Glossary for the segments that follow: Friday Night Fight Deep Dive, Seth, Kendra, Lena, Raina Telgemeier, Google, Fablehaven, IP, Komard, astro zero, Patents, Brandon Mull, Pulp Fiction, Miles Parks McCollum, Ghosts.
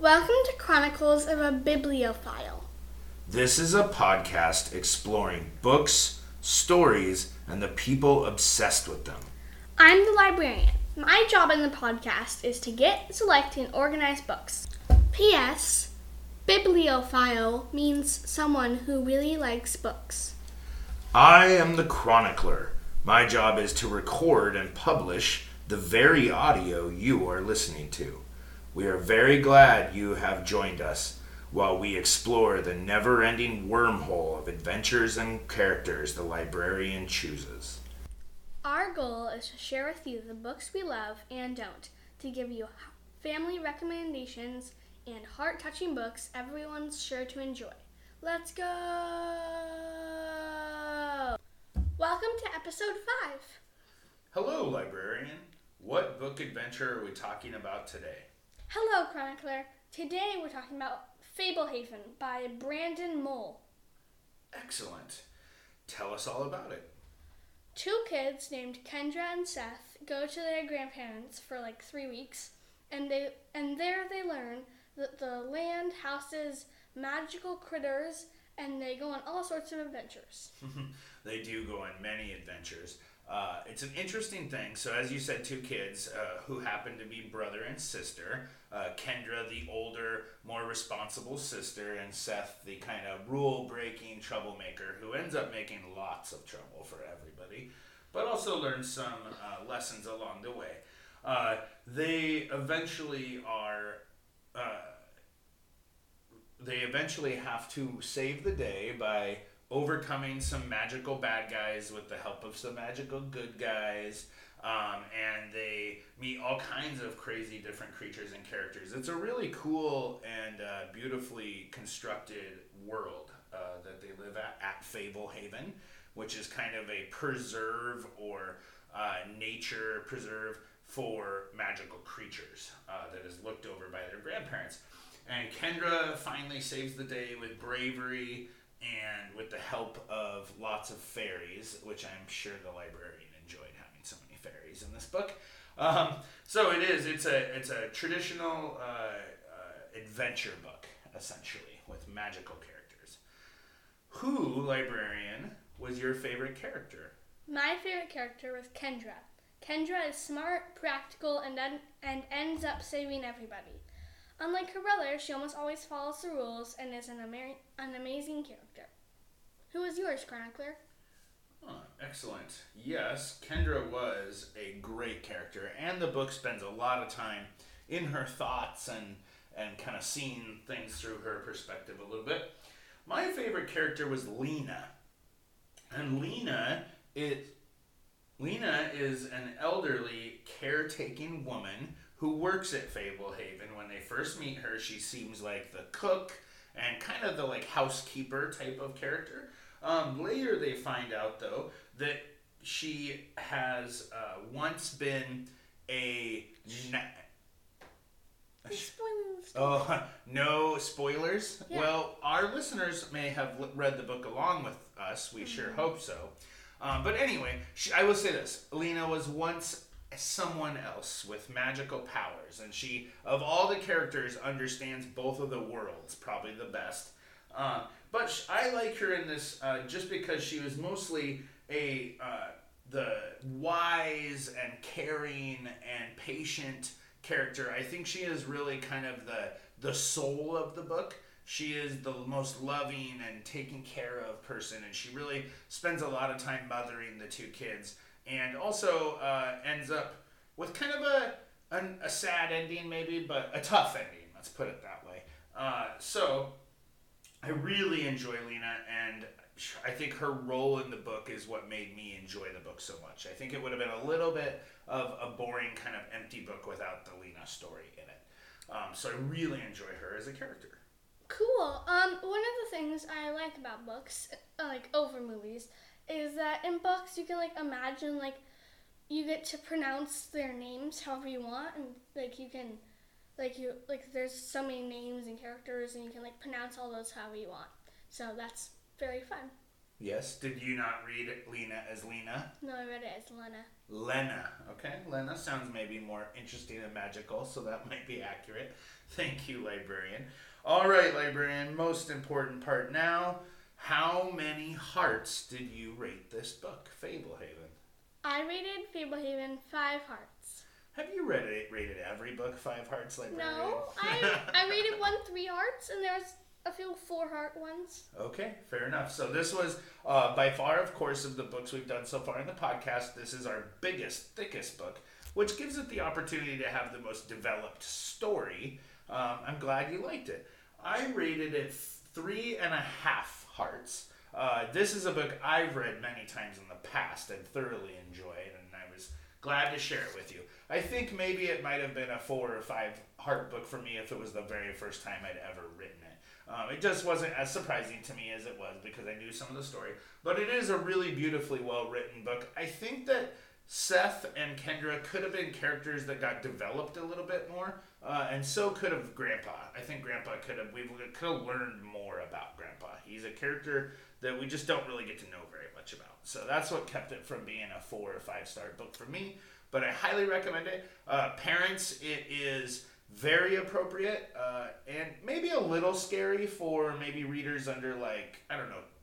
Welcome to Chronicles of a Bibliophile. This is a podcast exploring books, stories, and the people obsessed with them. I'm the librarian. My job in the podcast is to get, select, and organize books. P.S. Bibliophile means someone who really likes books. I am the chronicler. My job is to record and publish the very audio you are listening to. We are very glad you have joined us while we explore the never-ending wormhole of adventures and characters the librarian chooses. Our goal is to share with you the books we love and don't, to give you family recommendations and heart-touching books everyone's sure to enjoy. Let's go! Welcome to episode 5. Hello, librarian. What book adventure are we talking about today? Hello, chronicler. Today we're talking about Fablehaven by Brandon Mull. Excellent. Tell us all about it. Two kids named Kendra and Seth go to their grandparents for 3 weeks, and there they learn that the land houses magical critters, and they go on all sorts of adventures. They do go on many adventures. It's an interesting thing. So as you said, two kids who happen to be brother and sister. Kendra, the older, more responsible sister, and Seth, the kind of rule-breaking troublemaker who ends up making lots of trouble for everybody, but also learns some lessons along the way. They eventually have to save the day by overcoming some magical bad guys with the help of some magical good guys, and they meet all kinds of crazy different creatures and characters. It's a really cool and beautifully constructed world that they live at Fablehaven, which is kind of a preserve or nature preserve for magical creatures that is looked over by their grandparents. And Kendra finally saves the day with bravery and with the help of lots of fairies, which I'm sure the librarian enjoyed having so many fairies in this book. So it's a traditional adventure book, essentially, with magical characters. Who, librarian, was your favorite character? My favorite character was Kendra. Kendra is smart, practical, and ends up saving everybody. Unlike her brother, she almost always follows the rules and is an amazing character. Who is yours, chronicler? Oh, excellent. Yes, Kendra was a great character, and the book spends a lot of time in her thoughts and kind of seeing things through her perspective a little bit. My favorite character was Lena. And Lena is an elderly, caretaking woman who works at Fablehaven. When they first meet her, she seems like the cook and kind of the housekeeper type of character. Later they find out, though, that she has once been a... Oh, no spoilers? Yeah. Well, our listeners may have read the book along with us. We sure hope so. But anyway, I will say this. Lena was once someone else with magical powers, and she, of all the characters, understands both of the worlds probably the best. But I like her in this just because she was mostly the wise and caring and patient character. I think she is really kind of the soul of the book. She is the most loving and taking care of person, and she really spends a lot of time mothering the two kids. And also ends up with kind of a sad ending maybe, but a tough ending, let's put it that way. So I really enjoy Lena, and I think her role in the book is what made me enjoy the book so much. I think it would have been a little bit of a boring kind of empty book without the Lena story in it. So I really enjoy her as a character. Cool. One of the things I like about books, over movies, is that in books you can imagine you get to pronounce their names however you want, and there's so many names and characters, and you can pronounce all those however you want. So that's very fun. Yes. Did you not read Lena as Lena? No, I read it as Lena. Lena. Okay. Lena sounds maybe more interesting and magical, so that might be accurate. Thank you, librarian. All right, librarian. Most important part now. How many hearts did you rate this book, Fablehaven? I rated Fablehaven 5 hearts. Have you rated every book 5 hearts, librarian? No. I rated one 3 hearts, and there's a few 4 heart ones. Okay, fair enough. So this was, by far, of course, of the books we've done so far in the podcast, this is our biggest, thickest book, which gives it the opportunity to have the most developed story. I'm glad you liked it. I rated it 3.5 hearts. This is a book I've read many times in the past and thoroughly enjoyed, and I was glad to share it with you. I think maybe it might have been a 4 or 5 heart book for me if it was the very first time I'd ever written it. It just wasn't as surprising to me as it was because I knew some of the story. But it is a really beautifully well-written book. I think that Seth and Kendra could have been characters that got developed a little bit more, and so could have Grandpa. I think Grandpa could have learned more about Grandpa. He's a character that we just don't really get to know very much about. So that's what kept it from being a 4 or 5 star book for me. But I highly recommend it. Parents, it is very appropriate and maybe a little scary for maybe readers under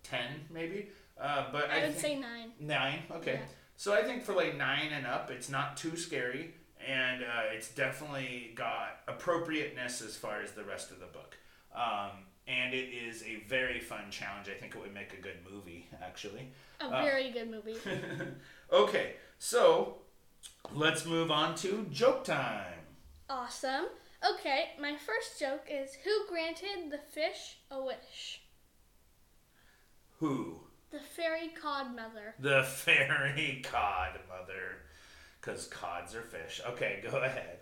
10 maybe. But I would say 9. 9, okay. Yeah. So I think for 9 and up, it's not too scary, and it's definitely got appropriateness as far as the rest of the book. And it is a very fun challenge. I think it would make a good movie, actually. A very good movie. Okay, so let's move on to joke time. Awesome. Okay, my first joke is, who granted the fish a wish? Who? The fairy codmother. The fairy codmother. Because cods are fish. Okay, go ahead.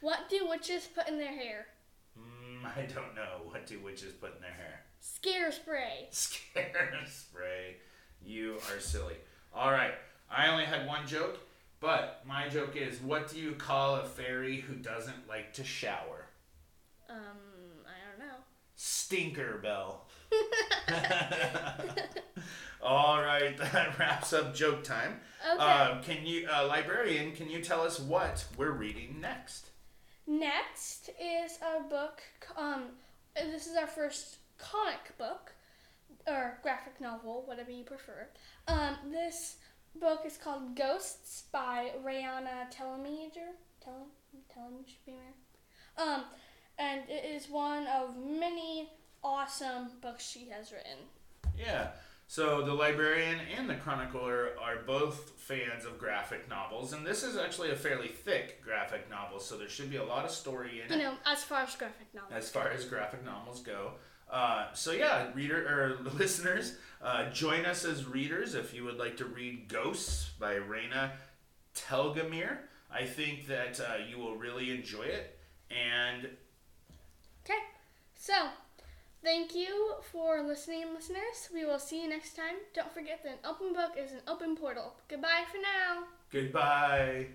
What do witches put in their hair? I don't know. What do witches put in their hair? Scare spray. Scare spray. You are silly. All right. I only had one joke, but my joke is, what do you call a fairy who doesn't like to shower? I don't know. Stinker bell. All right, that wraps up joke time. Okay. Librarian, can you tell us what we're reading next? Next is a book. This is our first comic book or graphic novel, whatever you prefer. This book is called Ghosts by Raina Telgemeier. And it is one of many awesome books she has written. Yeah. So the librarian and the chronicler are both fans of graphic novels, and this is actually a fairly thick graphic novel, so there should be a lot of story in it. As far as graphic novels go. So yeah, listeners, join us as readers if you would like to read Ghosts by Raina Telgemeier. I think that you will really enjoy it. And okay, so thank you for listening, listeners. We will see you next time. Don't forget that an open book is an open portal. Goodbye for now. Goodbye.